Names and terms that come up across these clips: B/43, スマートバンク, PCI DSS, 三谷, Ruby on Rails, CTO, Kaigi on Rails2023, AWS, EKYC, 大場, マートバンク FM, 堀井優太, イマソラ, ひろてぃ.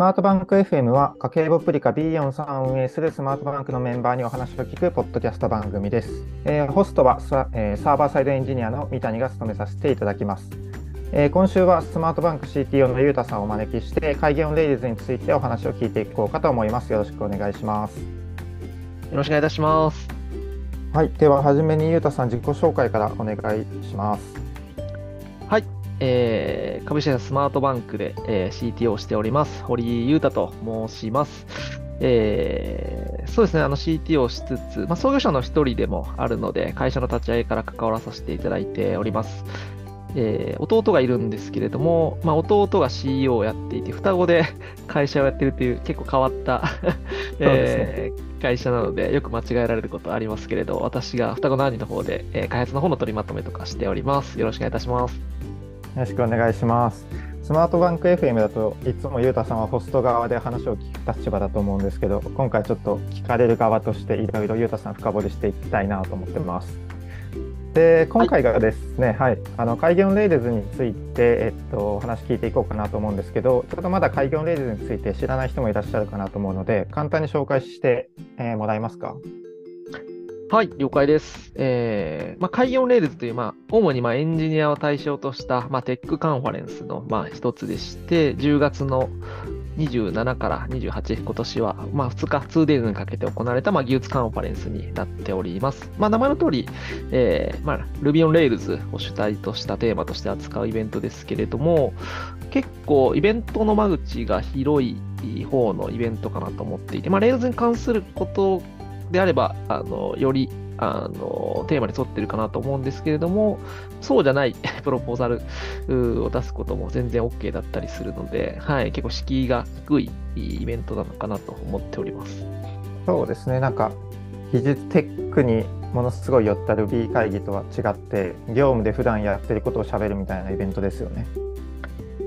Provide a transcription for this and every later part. マートバンク FM は家計簿プリカ B/43 さんを運営するスマートバンクのメンバーにお話を聞くポッドキャスト番組です。ホストはサーバーサイドエンジニアの三谷が務めさせていただきます。今週はスマートバンク CTO のゆうたさんをお招きしてKaigi on Railsについてお話を聞いていこうかと思います。よろしくお願いします。よろしくお願いいたします。はい、でははじめにゆうたさん自己紹介からお願いします。はい。株式会社スマートバンクで、CTO をしております堀井優太と申します。そうですね、CTO をしつつ、創業者の一人でもあるので会社の立ち上げから関わらさせていただいております。弟がいるんですけれども、弟が CEO をやっていて双子で会社をやってるという結構変わった、会社なのでよく間違えられることありますけれど、私が双子の兄の方で、開発の方の取りまとめとかしております。よろしくお願いいたします。よろしくお願いします。スマートバンク FM だといつもゆうたさんはホスト側で話を聞く立場だと思うんですけど、今回ちょっと聞かれる側としていろいろゆうたさん深掘りしていきたいなと思ってます。で、今回がですね、Kaigi on Railsについて、お話聞いていこうかなと思うんですけど、ちょっとまだKaigi on Railsについて知らない人もいらっしゃるかなと思うので、簡単に紹介してもらえますか？はい、了解です。Kaigi on Railsという、主にエンジニアを対象とした、テックカンファレンスの、一つでして、10月の27から28、今年は、2日、2デイズにかけて行われた、技術カンファレンスになっております。名前の通り、Ruby on Rails を主体としたテーマとして扱うイベントですけれども、結構イベントの間口が広い方のイベントかなと思っていて、Rails に関することであればよりテーマに沿ってるかなと思うんですけれども、そうじゃないプロポーザルを出すことも全然 OK だったりするので、結構敷居が低いイベントなのかなと思っております。そうですね、なんか技術テックにものすごい寄った Ruby 会議とは違って業務で普段やってることをしゃべるみたいなイベントですよね。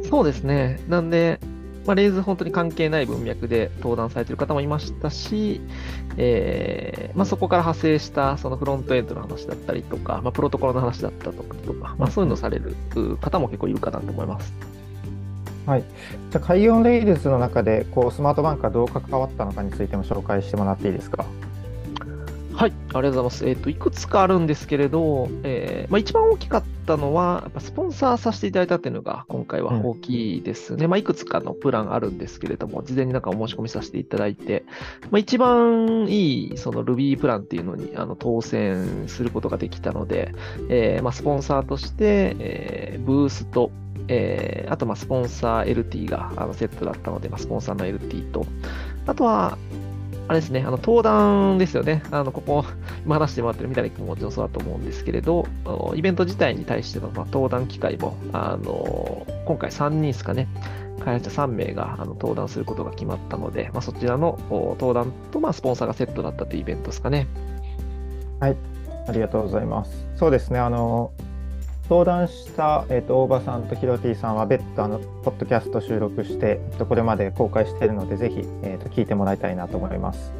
そうですね、なんでレイズ本当に関係ない文脈で登壇されている方もいましたし、そこから派生したそのフロントエンドの話だったりとか、プロトコルの話だったりとか、そういうのをされる方も結構いるかなと思います。はい、じゃあKaigi on Railsの中でスマートバンクがどう関わったのかについても紹介してもらっていいですか？はい、ありがとうございます。いくつかあるんですけれど、一番大きかったのは、やっぱスポンサーさせていただいたっていうのが今回は大きいですね。いくつかのプランあるんですけれども、事前にお申し込みさせていただいて、一番いいその Ruby プランっていうのに当選することができたので、スポンサーとして、ブースと、あとスポンサー LT がセットだったので、スポンサーの LT と、あとはあれですね、登壇ですよね。ここ、今話してもらってるみたいなももちろんそうだと思うんですけれど、イベント自体に対しての、登壇機会も、今回3人ですかね、開発者3名が登壇することが決まったので、そちらの登壇と、スポンサーがセットだったというイベントですかね。はい、ありがとうございます。そうですね、登壇した、大場さんとひろてぃさんは別途ポッドキャスト収録して、これまで公開しているのでぜひ、聞いてもらいたいなと思います。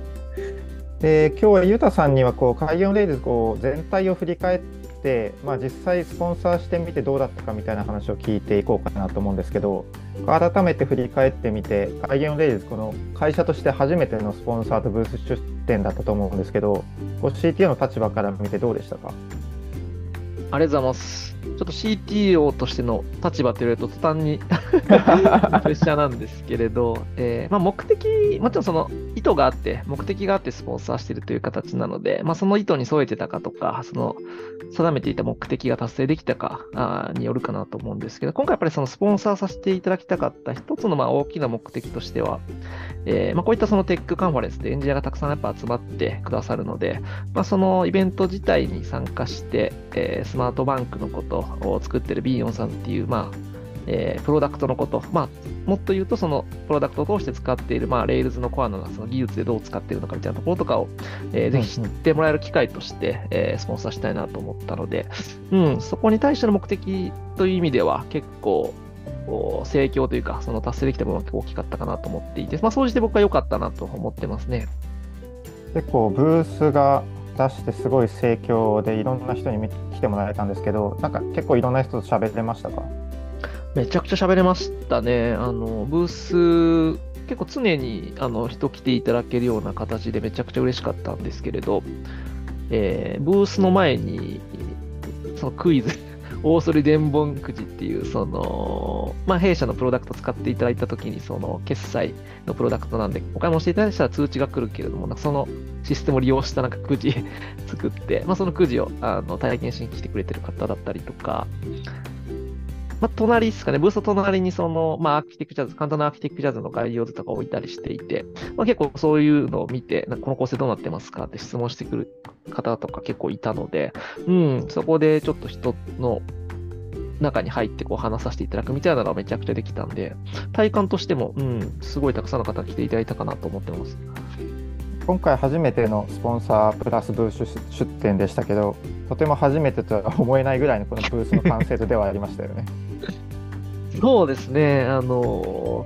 で、今日はゆうたさんにはKaigi on Rails全体を振り返って、実際スポンサーしてみてどうだったかみたいな話を聞いていこうかなと思うんですけど、改めて振り返ってみてKaigi on Railsこの会社として初めてのスポンサーとブース出展だったと思うんですけど、CTO の立場から見てどうでしたか？ありがとうございます。ちょっと CTO としての立場と言われると途端にプレッシャーなんですけれど、目的、もちろんその意図があって、目的があってスポンサーしているという形なので、その意図に沿えてたかとか、その定めていた目的が達成できたかによるかなと思うんですけど、今回やっぱりそのスポンサーさせていただきたかった一つの大きな目的としては、こういったそのテックカンファレンスでエンジニアがたくさんやっぱ集まってくださるので、そのイベント自体に参加して、スマートバンクのことを作っている B/43 っていう、プロダクトのこと、もっと言うとそのプロダクトを通して使っている、Rails のコアの、 その技術でどう使っているのかみたいなところとかを、ぜひ知ってもらえる機会として、スポンサーしたいなと思ったので、そこに対しての目的という意味では結構盛況というかその達成できた部分が大きかったかなと思っていて、総じて僕は良かったなと思ってますね。結構ブースが出してすごい盛況でいろんな人に来てもらえたんですけど、なんか結構いろんな人と喋れましたか？めちゃくちゃ喋れましたね。ブース結結構常に人来ていただけるような形でめちゃくちゃ嬉しかったんですけれど、ブースの前にそのクイズ大そり伝言くじっていうその、弊社のプロダクト使っていただいたときにその決済のプロダクトなんでお買い物していただいたら通知が来るけれども、そのシステムを利用したくじ作って、そのくじを体験しに来てくれてる方だったりとか、隣ですかね、ブースの隣にその、アーキテクチャズ、簡単なアーキテクチャズの概要図とか置いたりしていて、結構そういうのを見て、この構成どうなってますかって質問してくる方とか結構いたので、そこでちょっと人の中に入って話させていただくみたいなのがめちゃくちゃできたんで、体感としても、すごいたくさんの方来ていただいたかなと思ってます。今回初めてのスポンサープラスブース出展でしたけど、とても初めてとは思えないぐらいのこのブースの完成度ではありましたよね。そうですね、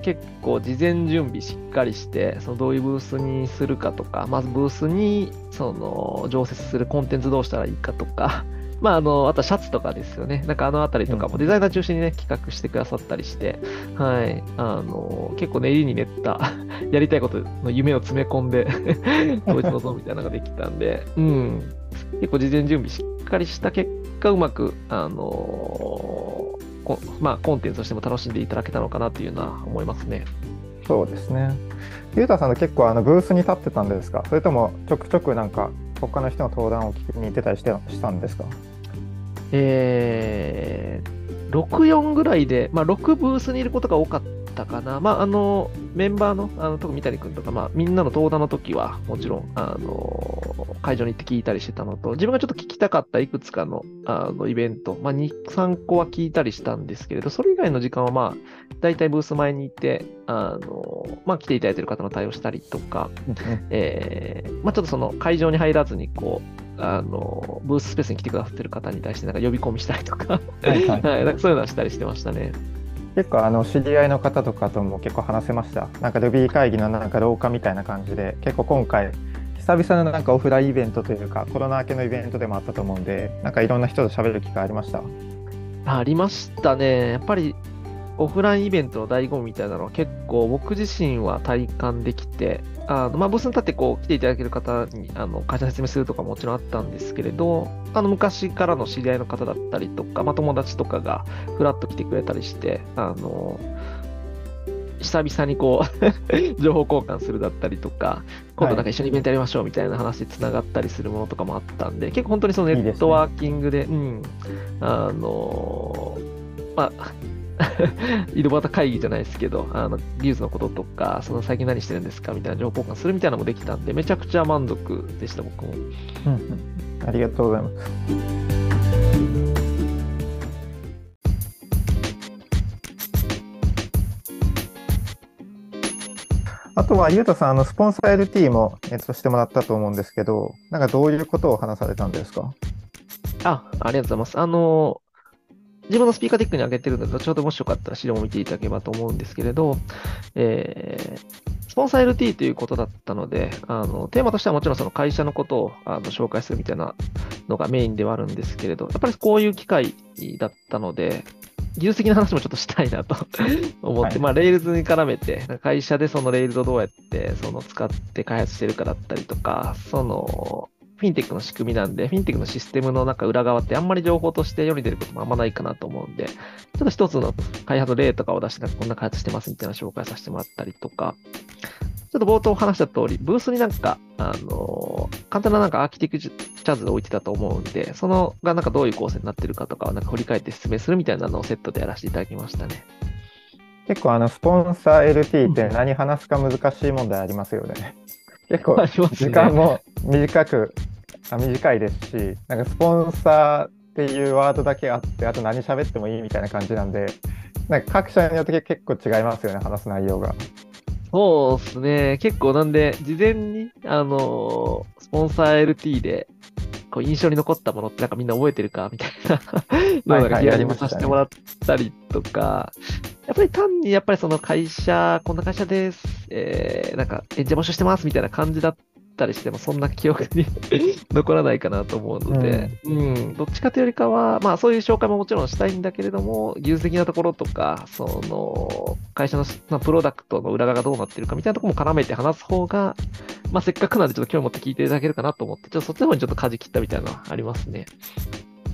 結構事前準備しっかりしてどういうブースにするかとか、まずブースに常設するコンテンツどうしたらいいかとか、あとはシャツとかですよね。あたりとかもデザイナー中心にね、企画してくださったりして、はい。結構練りに練った、やりたいことの夢を詰め込んで、当日のぞみたいなのができたんで、結構事前準備しっかりした結果、うまく、コンテンツとしても楽しんでいただけたのかなというのは思いますね。そうですね。ゆうたさんは結構ブースに立ってたんですか？それともちょくちょく他の人の登壇を聞きに行ってたりしたんですか？64ぐらいで、6ブースにいることが多かったかな。メンバーの、特に三谷君とか、みんなの登壇の時は、もちろん、会場に行って聞いたりしてたのと、自分がちょっと聞きたかったいくつかの、イベント、2、3個は聞いたりしたんですけれど、それ以外の時間は、大体ブース前にいて、来ていただいている方の対応したりとか、ちょっとその会場に入らずに、ブーススペースに来てくださってる方に対して呼び込みしたりとか、そういうのはしたりしてましたね。結構知り合いの方とかとも結構話せました。Ruby 会議の廊下みたいな感じで、結構今回久々のオフラインイベントというかコロナ明けのイベントでもあったと思うんで、いろんな人と喋る機会ありました？ありましたね。やっぱりオフラインイベントの醍醐味みたいなのは結構僕自身は体感できて、ブースに立って来ていただける方に会社の説明するとかももちろんあったんですけれど、昔からの知り合いの方だったりとか、友達とかがフラッと来てくれたりして、久々に情報交換するだったりとか、今度一緒にイベントやりましょうみたいな話でつながったりするものとかもあったんで、結構本当にそのネットワーキングで、井戸端会議じゃないですけど、技術のこととか、最近何してるんですかみたいな情報交換するみたいなのもできたんで、めちゃくちゃ満足でした、僕も。ありがとうございます。あとは、ゆうたさん、スポンサー LT もしてもらったと思うんですけど、どういうことを話されたんですか？ありがとうございます。自分のスピーカーテックに上げてるので、ちょうどもしよかったら資料を見ていただければと思うんですけれど、スポンサー LT ということだったので、テーマとしてはもちろんその会社のことを紹介するみたいなのがメインではあるんですけれど、やっぱりこういう機会だったので、技術的な話もちょっとしたいなと思って、レイルズに絡めて、会社でそのレイルズをどうやって使って開発してるかだったりとか、フィンテックの仕組みなんで、フィンテックのシステムの裏側ってあんまり情報として世に出ることもあんまないかなと思うんで、ちょっと一つの開発例とかを出して、こんな開発してますみたいな紹介させてもらったりとか、ちょっと冒頭話した通り、ブースに簡単なアーキテクチャ図を置いてたと思うんで、そのがどういう構成になってるかとかを振り返って説明するみたいなのをセットでやらせていただきましたね。結構スポンサー LT って何話すか難しい問題ありますよね。結構時間も短いですし、スポンサーっていうワードだけあって、あと何喋ってもいいみたいな感じなんで、各社によって結構違いますよね、話す内容が。そうですね、結構なんで事前にスポンサー LT で印象に残ったものってみんな覚えてるかみたいなヒアリングさせてもらったりとか、やっぱり単にその会社、こんな会社です、募集してますみたいな感じだったりしてもそんな記憶に残らないかなと思うので、うん、どっちかというよりかは、まあ、そういう紹介ももちろんしたいんだけれども、技術的なところとかその会社のプロダクトの裏側がどうなってるかみたいなところも絡めて話す方が、まあ、せっかくなんでちょっと興味持って聞いていただけるかなと思って、ちょっとそっちの方にちょっと舵切ったみたいなのはありますね。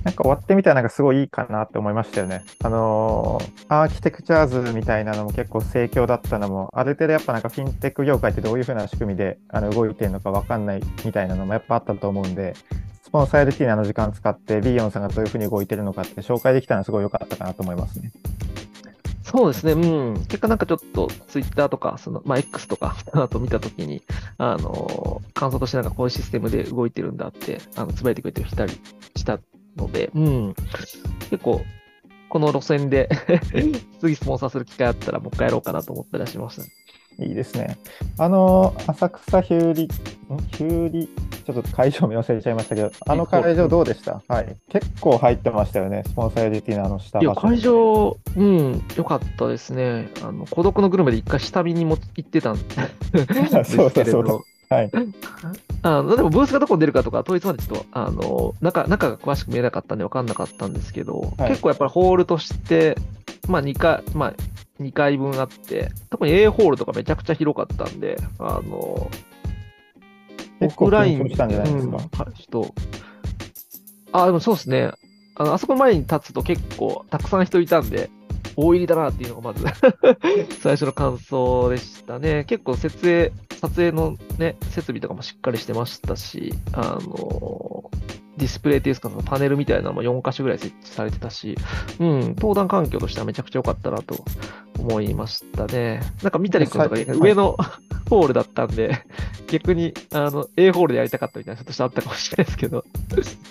なんか終わってみたらなんかすごいいいかなって思いましたよね。アーキテクチャーズみたいなのも結構盛況だったのも、ある程度やっぱなんかフィンテック業界ってどういう風な仕組みで動いてるのか分かんないみたいなのもやっぱあったと思うんで、スポンサー LT の時間使ってB4さんがどういう風に動いてるのかって紹介できたのはすごい良かったかなと思いますね。そうですね、うん、結果なんかちょっとツイッターとかその、まあ、X とかあと見たときに感想としてなんかこういうシステムで動いてるんだってつぶやいてくれてきたりしたので、うん、結構この路線で次スポンサーする機会あったらもう一回やろうかなと思ったりしました、ね。いいですね。浅草ヒューリちょっと会場名忘れちゃいましたけど、あの会場どうでした？はい、結構入ってましたよね、スポンサー LT の下場所。いや会場、うん、良かったですね。孤独のグルメで一回下見にも行ってたんですけれど。はい、でもブースがどこに出るかとか統一までちょっと中が詳しく見えなかったんで分かんなかったんですけど、はい、結構やっぱりホールとして、まあ2回分あって、特に A ホールとかめちゃくちゃ広かったんで結構緊張したんじゃないですか、でもそうですね、あそこ前に立つと結構たくさん人いたんで大入りだなっていうのがまず最初の感想でしたね。結構撮影の、ね、設備とかもしっかりしてましたし、ディスプレイっていうんですか、パネルみたいなのも4カ所ぐらい設置されてたし、うん、登壇環境としてはめちゃくちゃ良かったなと思いましたね。なんか三谷君とか上のホールだったんで、逆にA ホールでやりたかったみたいな、ちょっとしたあったかもしれないですけど、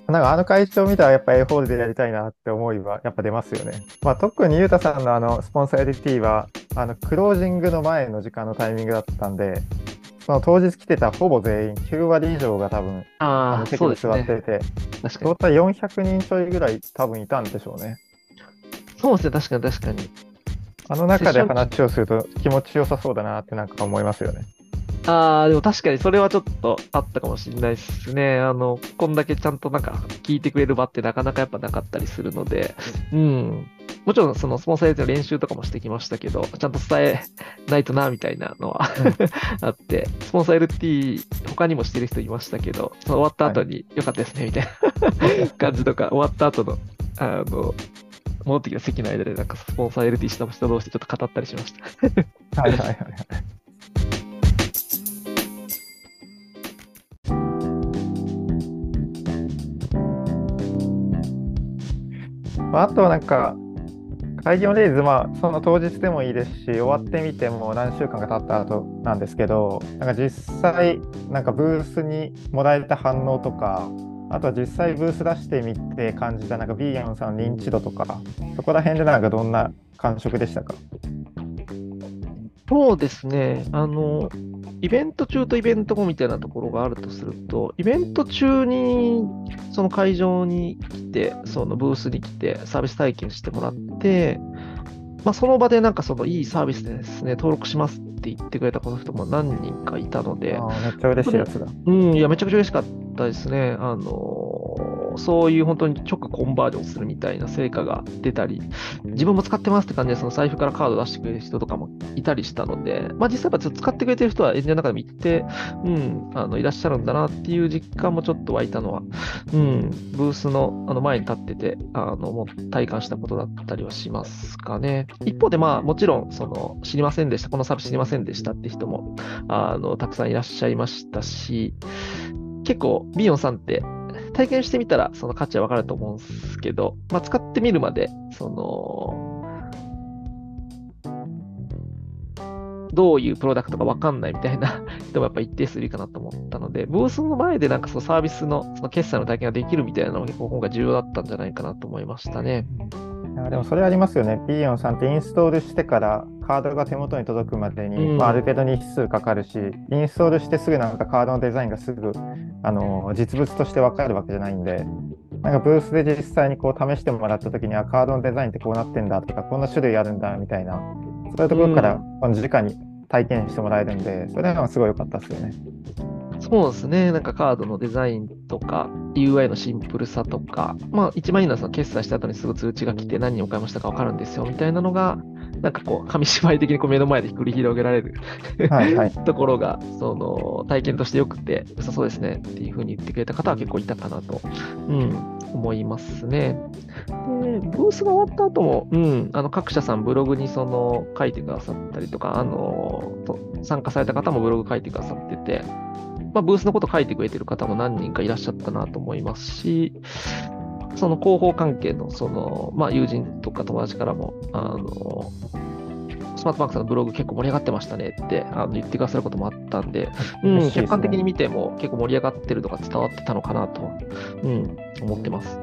なんかあの会場見たらやっぱ A ホールでやりたいなって思いはやっぱ出ますよね。まあ、特にゆうたさんのスポンサー LT はクロージングの前の時間のタイミングだったんで、その当日来てたほぼ全員9割以上が多分席に座ってて、トータル400人ちょいぐらい多分いたんでしょうね。そうですね、確かに確かに。あの中で話をすると気持ちよさそうだなってなんか思いますよね。でも確かにそれはちょっとあったかもしれないですね。こんだけちゃんとなんか聞いてくれる場ってなかなかやっぱなかったりするので、うん。もちろんそのスポンサーの練習とかもしてきましたけど、ちゃんと伝えないとなみたいなのはあって、スポンサー LT 他にもしてる人いましたけど、その終わった後に良かったですねみたいな感じとか、終わった後の戻ってきた席の間でなんかスポンサー LT した人同士でちょっと語ったりしました。はいはいはいはい。あとなんか。Kaigi on Rails、まあ、その当日でもいいですし、終わってみても何週間か経った後なんですけど、なんか実際なんかブースにもらえた反応とか、あとは実際ブース出してみて感じたなんか B/43 さんの認知度とか、そこら辺でなんかどんな感触でしたか？そうですね、イベント中とイベント後みたいなところがあるとすると、イベント中にその会場に来て、そのブースに来てサービス体験してもらって、まあ、その場でなんかそのいいサービスですね、登録しますって言ってくれたこの人も何人かいたので、めっちゃ嬉しいやつだ。うん、いやめちゃくちゃ嬉しかったですね。そういう本当に直コンバージョンするみたいな成果が出たり、自分も使ってますって感じでその財布からカード出してくれる人とかもいたりしたので、まあ、実際やっぱ使ってくれてる人はエンジニアの中でもいて、うん、いらっしゃるんだなっていう実感もちょっと湧いたのは、うん、ブースの、前に立っててもう体感したことだったりはしますかね。一方で、まあ、もちろんその知りませんでした、このサービス知りませんでしたって人もたくさんいらっしゃいましたし、結構 B/43 さんって体験してみたらその価値は分かると思うんですけど、まあ、使ってみるまでどういうプロダクトか分かんないみたいな人もやっぱ一定数いるかなと思ったので、ブースの前でなんかそのサービスの、その決済の体験ができるみたいなのが結構今回重要だったんじゃないかなと思いましたね。でもそれありますよね。 B/43 さんってインストールしてからカードが手元に届くまでに、まあ、ある程度日数かかるし、インストールしてすぐなんかカードのデザインがすぐ実物として分かるわけじゃないんで、なんかブースで実際にこう試してもらった時にはカードのデザインってこうなってんだとか、こんな種類あるんだみたいな、そういうところから直に体験してもらえるんで、それはすごい良かったですよね。そうですね。なんかカードのデザインとか UI のシンプルさとか、まあ一番いいのはその決済した後にすぐ通知が来て何にお買い物したか分かるんですよみたいなのが、なんかこう紙芝居的にこう目の前で繰り広げられるはい、はい、ところがその体験としてよくて良さそうですねっていう風に言ってくれた方は結構いたかなと、思いますね。でブースが終わった後も、各社さんブログにその書いてくださったりとか、参加された方もブログ書いてくださってて、まあ、ブースのこと書いてくれてる方も何人かいらっしゃったなと思いますし、その広報関係の、その、まあ、友人とか友達からも、スマートバンクさんのブログ結構盛り上がってましたねって言ってくださることもあったんで、客観的に見ても結構盛り上がってるのが伝わってたのかなと、思ってます。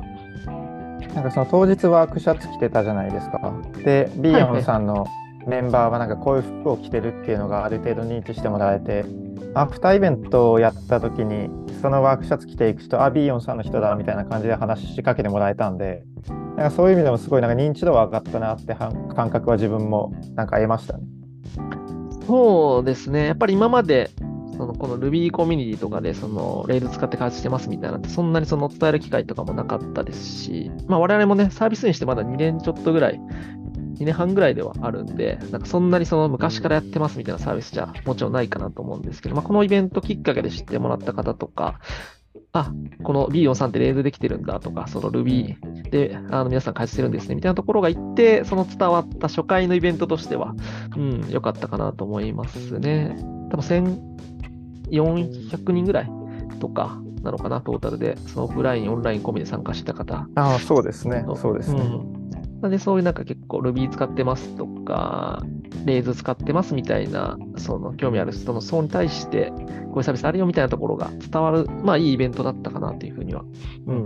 なんかその当日ワークシャツ着てたじゃないですか。で、ビヨンさんのメンバーはなんかこういう服を着てるっていうのがある程度認知してもらえて、アフターイベントをやった時にそのワークシャツ着ていく人、あ、ビヨンさんの人だみたいな感じで話しかけてもらえたんで、なんかそういう意味でもすごいなんか認知度は上がったなって感覚は自分もなんか得ましたね。そうですね。やっぱり今までそのこの Ruby コミュニティとかでその Rails 使って開発してますみたいなってそんなにその伝える機会とかもなかったですし、まあ、我々もねサービスにしてまだ2年ちょっとぐらい2年半ぐらいではあるんで、なんかそんなにその昔からやってますみたいなサービスじゃもちろんないかなと思うんですけど、まあ、このイベントきっかけで知ってもらった方とか、あ、この B43 ってレールできてるんだとか、その Ruby で皆さん開発してるんですねみたいなところがいって、その伝わった初回のイベントとしては、良かったかなと思いますね。多分1400人ぐらいとかなのかな、トータルで、そのオフライン、オンライン込みで参加した方。ああ、そうですね。そうですね。なのでそういうなんか結構 Ruby 使ってますとか Rails 使ってますみたいなその興味ある人の層に対してこういうサービスあるよみたいなところが伝わる、まあいいイベントだったかなというふうには、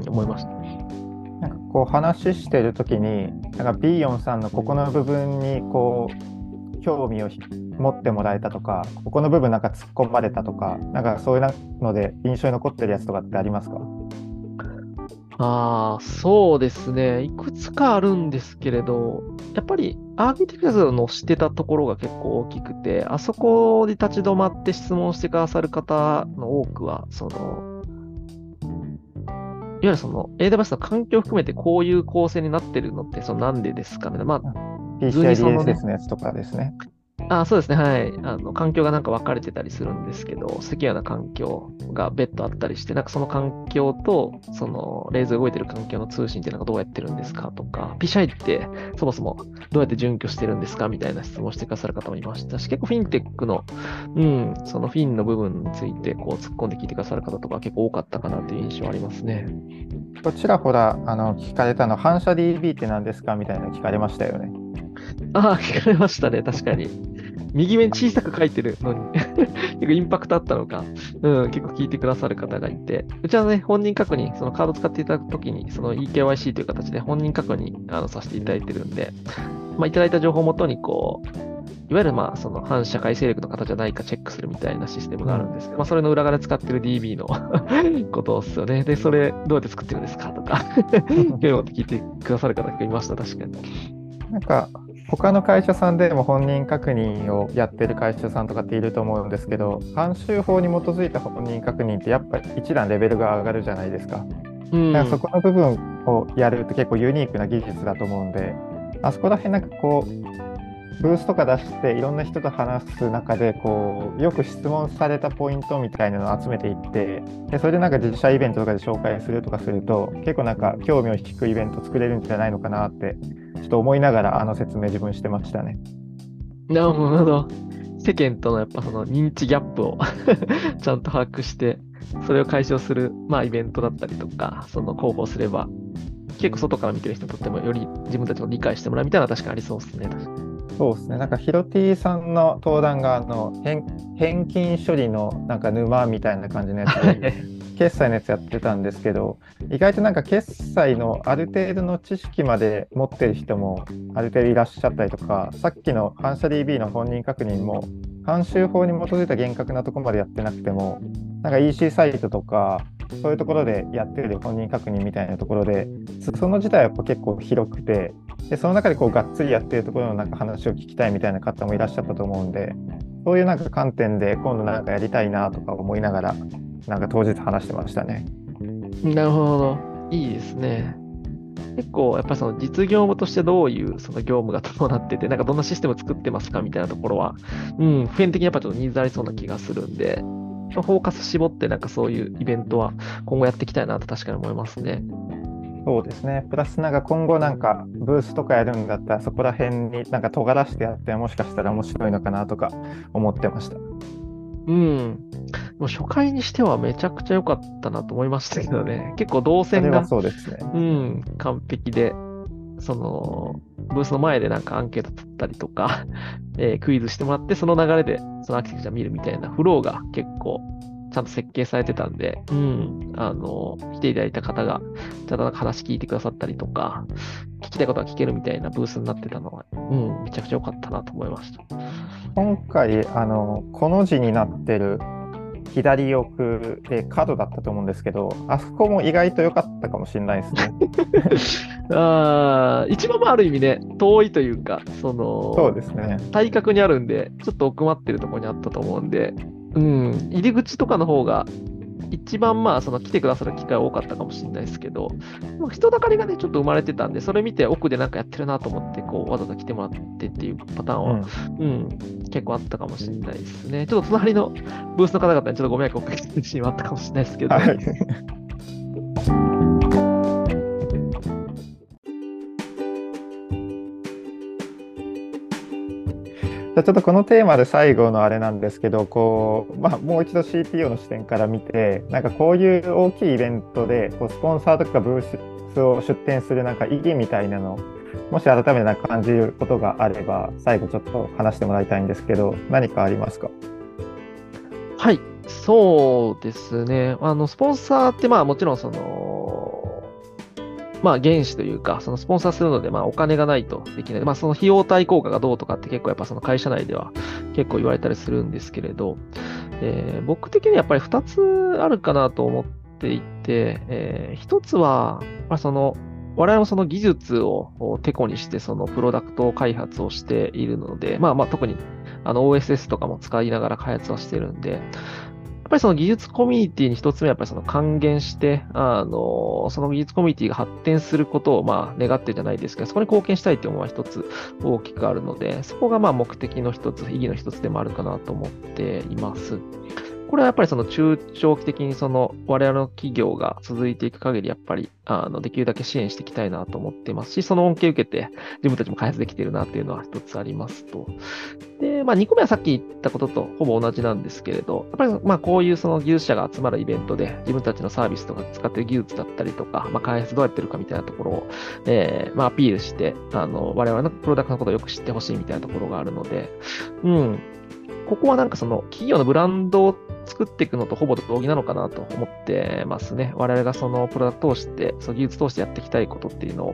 思いました。なんかこう話してるときになんか B4 さんのここの部分にこう興味を持ってもらえたとか、ここの部分なんか突っ込まれたとか、なんかそういうので印象に残ってるやつとかってありますか？そうですね。いくつかあるんですけれど、やっぱりアーキテクチャのしてたところが結構大きくて、あそこで立ち止まって質問してくださる方の多くは、その、いわゆるその AWS の環境を含めてこういう構成になってるのって、そのなんでですかね。まあ、PCI DSS のやつとかですね。そうですね。はい。環境がなんか分かれてたりするんですけど、セキュアな環境が別途あったりして、なんかその環境と、その、レーズ動いてる環境の通信ってなんかどうやってるんですかとか、PCI ってそもそもどうやって準拠してるんですかみたいな質問してくださる方もいましたし、結構フィンテックの、そのフィンの部分について、こう突っ込んで聞いてくださる方とか結構多かったかなという印象ありますね。ちらほら、聞かれたの、反射 DB って何ですかみたいな聞かれましたよね。聞かれましたね。確かに。右目に小さく書いてるのに結構インパクトあったのか、結構聞いてくださる方がいて、うちはね本人確認、そのカード使っていただくときにその EKYC という形で本人確認させていただいてるんで、まあ、いただいた情報をもとにこういわゆるまあその反社会勢力の方じゃないかチェックするみたいなシステムがあるんですけど、まあ、それの裏側で使ってる DB のことですよね。でそれどうやって作ってるんですかとか聞いてくださる方がいました。確かになんか他の会社さんでも本人確認をやってる会社さんとかっていると思うんですけど、慣習法に基づいた本人確認ってやっぱり一段レベルが上がるじゃないですか。だからそこの部分をやるって結構ユニークな技術だと思うんで、あそこら辺なんかこうブースとか出していろんな人と話す中でこうよく質問されたポイントみたいなのを集めていって、でそれでなんか自社イベントとかで紹介するとかすると結構なんか興味を引くイベント作れるんじゃないのかなってちょっと思いながら説明自分してましたね。なるほど。世間とのやっぱその認知ギャップをちゃんと把握してそれを解消する、まあ、イベントだったりとかその広報すれば結構外から見てる人にとってもより自分たちを理解してもらうみたいなのは確かにありそうですね。そうですね。なんかヒロティさんの登壇が返金処理のなんか沼みたいな感じのやつで決済のやつやってたんですけど、意外となんか決済のある程度の知識まで持ってる人もある程度いらっしゃったりとか、さっきの反射 DB の本人確認も慣習法に基づいた厳格なところまでやってなくてもなんか EC サイトとかそういうところでやってる本人確認みたいなところで、その自体はやっぱ結構広くて、でその中でこうがっつりやってるところのなんか話を聞きたいみたいな方もいらっしゃったと思うんで、そういうなんか観点で今度なんかやりたいなとか思いながらなんか当日話してましたね。なるほど、いいですね。結構やっぱその実業務としてどういうその業務が伴ってて、なんかどんなシステム作ってますかみたいなところは、うん、普遍的にやっぱちょっとニーズありそうな気がするんで、フォーカス絞ってなんかそういうイベントは今後やっていきたいなと確かに思いますね。そうですね。プラスなんか今後なんかブースとかやるんだったらそこら辺になんか尖らしてやってもしかしたら面白いのかなとか思ってました。うん。もう初回にしてはめちゃくちゃ良かったなと思いましたけどね。結構動線がそうですね、うん、完璧で、そのブースの前でなんかアンケート取ったりとか、クイズしてもらってその流れでそのアーキテクチャ見るみたいなフローが結構ちゃんと設計されてたんで、うん、来ていただいた方がちゃんと話聞いてくださったりとか、聞きたいことが聞けるみたいなブースになってたのは、うん、めちゃくちゃ良かったなと思いました。今回この字になってる左奥で角だったと思うんですけど、あそこも意外と良かったかもしれないですね。あ、一番ある意味ね、遠いというか、そのそうですね、対角にあるんでちょっと奥まってるところにあったと思うんで、うん、入り口とかの方が一番まあその来てくださる機会多かったかもしれないですけど、人だかりがねちょっと生まれてたんで、それ見て奥でなんかやってるなと思ってこうわざと来てもらってっていうパターンは、うんうん、結構あったかもしれないですね。ちょっと隣のブースの方々にちょっとご迷惑をおかけしてるシーンはあったかもしれないですけど、はいちょっとこのテーマで最後のあれなんですけど、こう、まあ、もう一度 CTO の視点から見て、なんかこういう大きいイベントでこうスポンサーとかブースを出展するなんか意義みたいなのをもし改めてなんか感じることがあれば最後ちょっと話してもらいたいんですけど、何かありますか？はい、そうですね、スポンサーってまあもちろんそのまあ、原資というか、そのスポンサーするので、まあ、お金がないとできない。まあ、その費用対効果がどうとかって結構やっぱその会社内では結構言われたりするんですけれど、僕的にはやっぱり2つあるかなと思っていて、1つは、まあ、その、我々もその技術をてこにして、そのプロダクト開発をしているので、まあまあ特にOSS とかも使いながら開発はしてるんで、やっぱりその技術コミュニティに一つ目はやっぱりその還元して、その技術コミュニティが発展することをまあ願ってじゃないですけど、そこに貢献したいという思いは一つ大きくあるので、そこがまあ目的の一つ、意義の一つでもあるかなと思っています。これはやっぱりその中長期的にその我々の企業が続いていく限りやっぱりできるだけ支援していきたいなと思っていますし、その恩恵を受けて自分たちも開発できているなというのは一つありますと。で、まあ2個目はさっき言ったこととほぼ同じなんですけれど、やっぱりまあこういうその技術者が集まるイベントで自分たちのサービスとか使っている技術だったりとか、まあ開発どうやってるかみたいなところをまあアピールして我々のプロダクトのことをよく知ってほしいみたいなところがあるので、うん。ここはなんかその企業のブランドを作っていくのとほぼ同義なのかなと思ってますね。我々がそのプロダクトを通して、その技術を通してやっていきたいことっていうの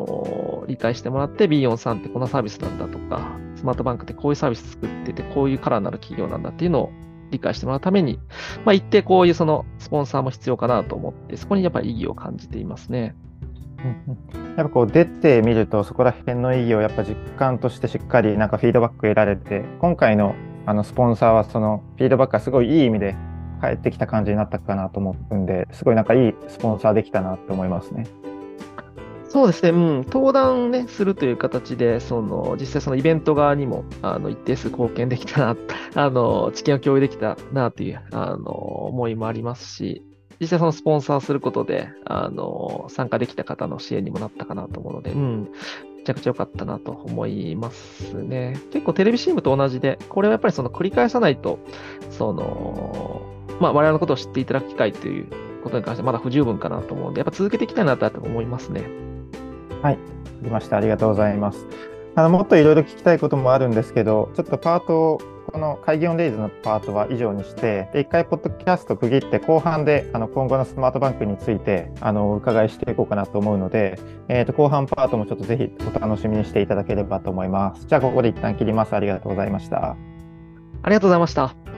を、理解してもらって、B43 ってこんなサービスなんだとか、スマートバンクってこういうサービス作ってて、こういうカラーになる企業なんだっていうのを理解してもらうために、まあ一定こういうそのスポンサーも必要かなと思って、そこにやっぱり意義を感じていますね。やっぱこう出てみるとそこら辺の意義をやっぱ実感としてしっかりなんかフィードバック得られて、今回のスポンサーはそのフィードバックがすごいいい意味で返ってきた感じになったかなと思うんで、すごいなんかいいスポンサーできたなと思いますね。そうですね、うん、登壇ねするという形でその実際そのイベント側にも一定数貢献できたな知見を共有できたなという思いもありますし、実際そのスポンサーすることで参加できた方の支援にもなったかなと思うので、うん、めちゃくちゃ良かったなと思いますね。結構テレビCMと同じで、これはやっぱりその繰り返さないとその、まあ、我々のことを知っていただく機会ということに関してまだ不十分かなと思うので、やっぱ続けていきたいなと思いますね。はい、ありました。ありがとうございます。もっといろいろ聞きたいこともあるんですけど、ちょっとパートをこのKaigi on Railsのパートは以上にして、一回ポッドキャスト区切って後半で今後のスマートバンクについてお伺いしていこうかなと思うので、後半パートもちょっとぜひお楽しみにしていただければと思います。じゃあここで一旦切ります。ありがとうございました。ありがとうございました。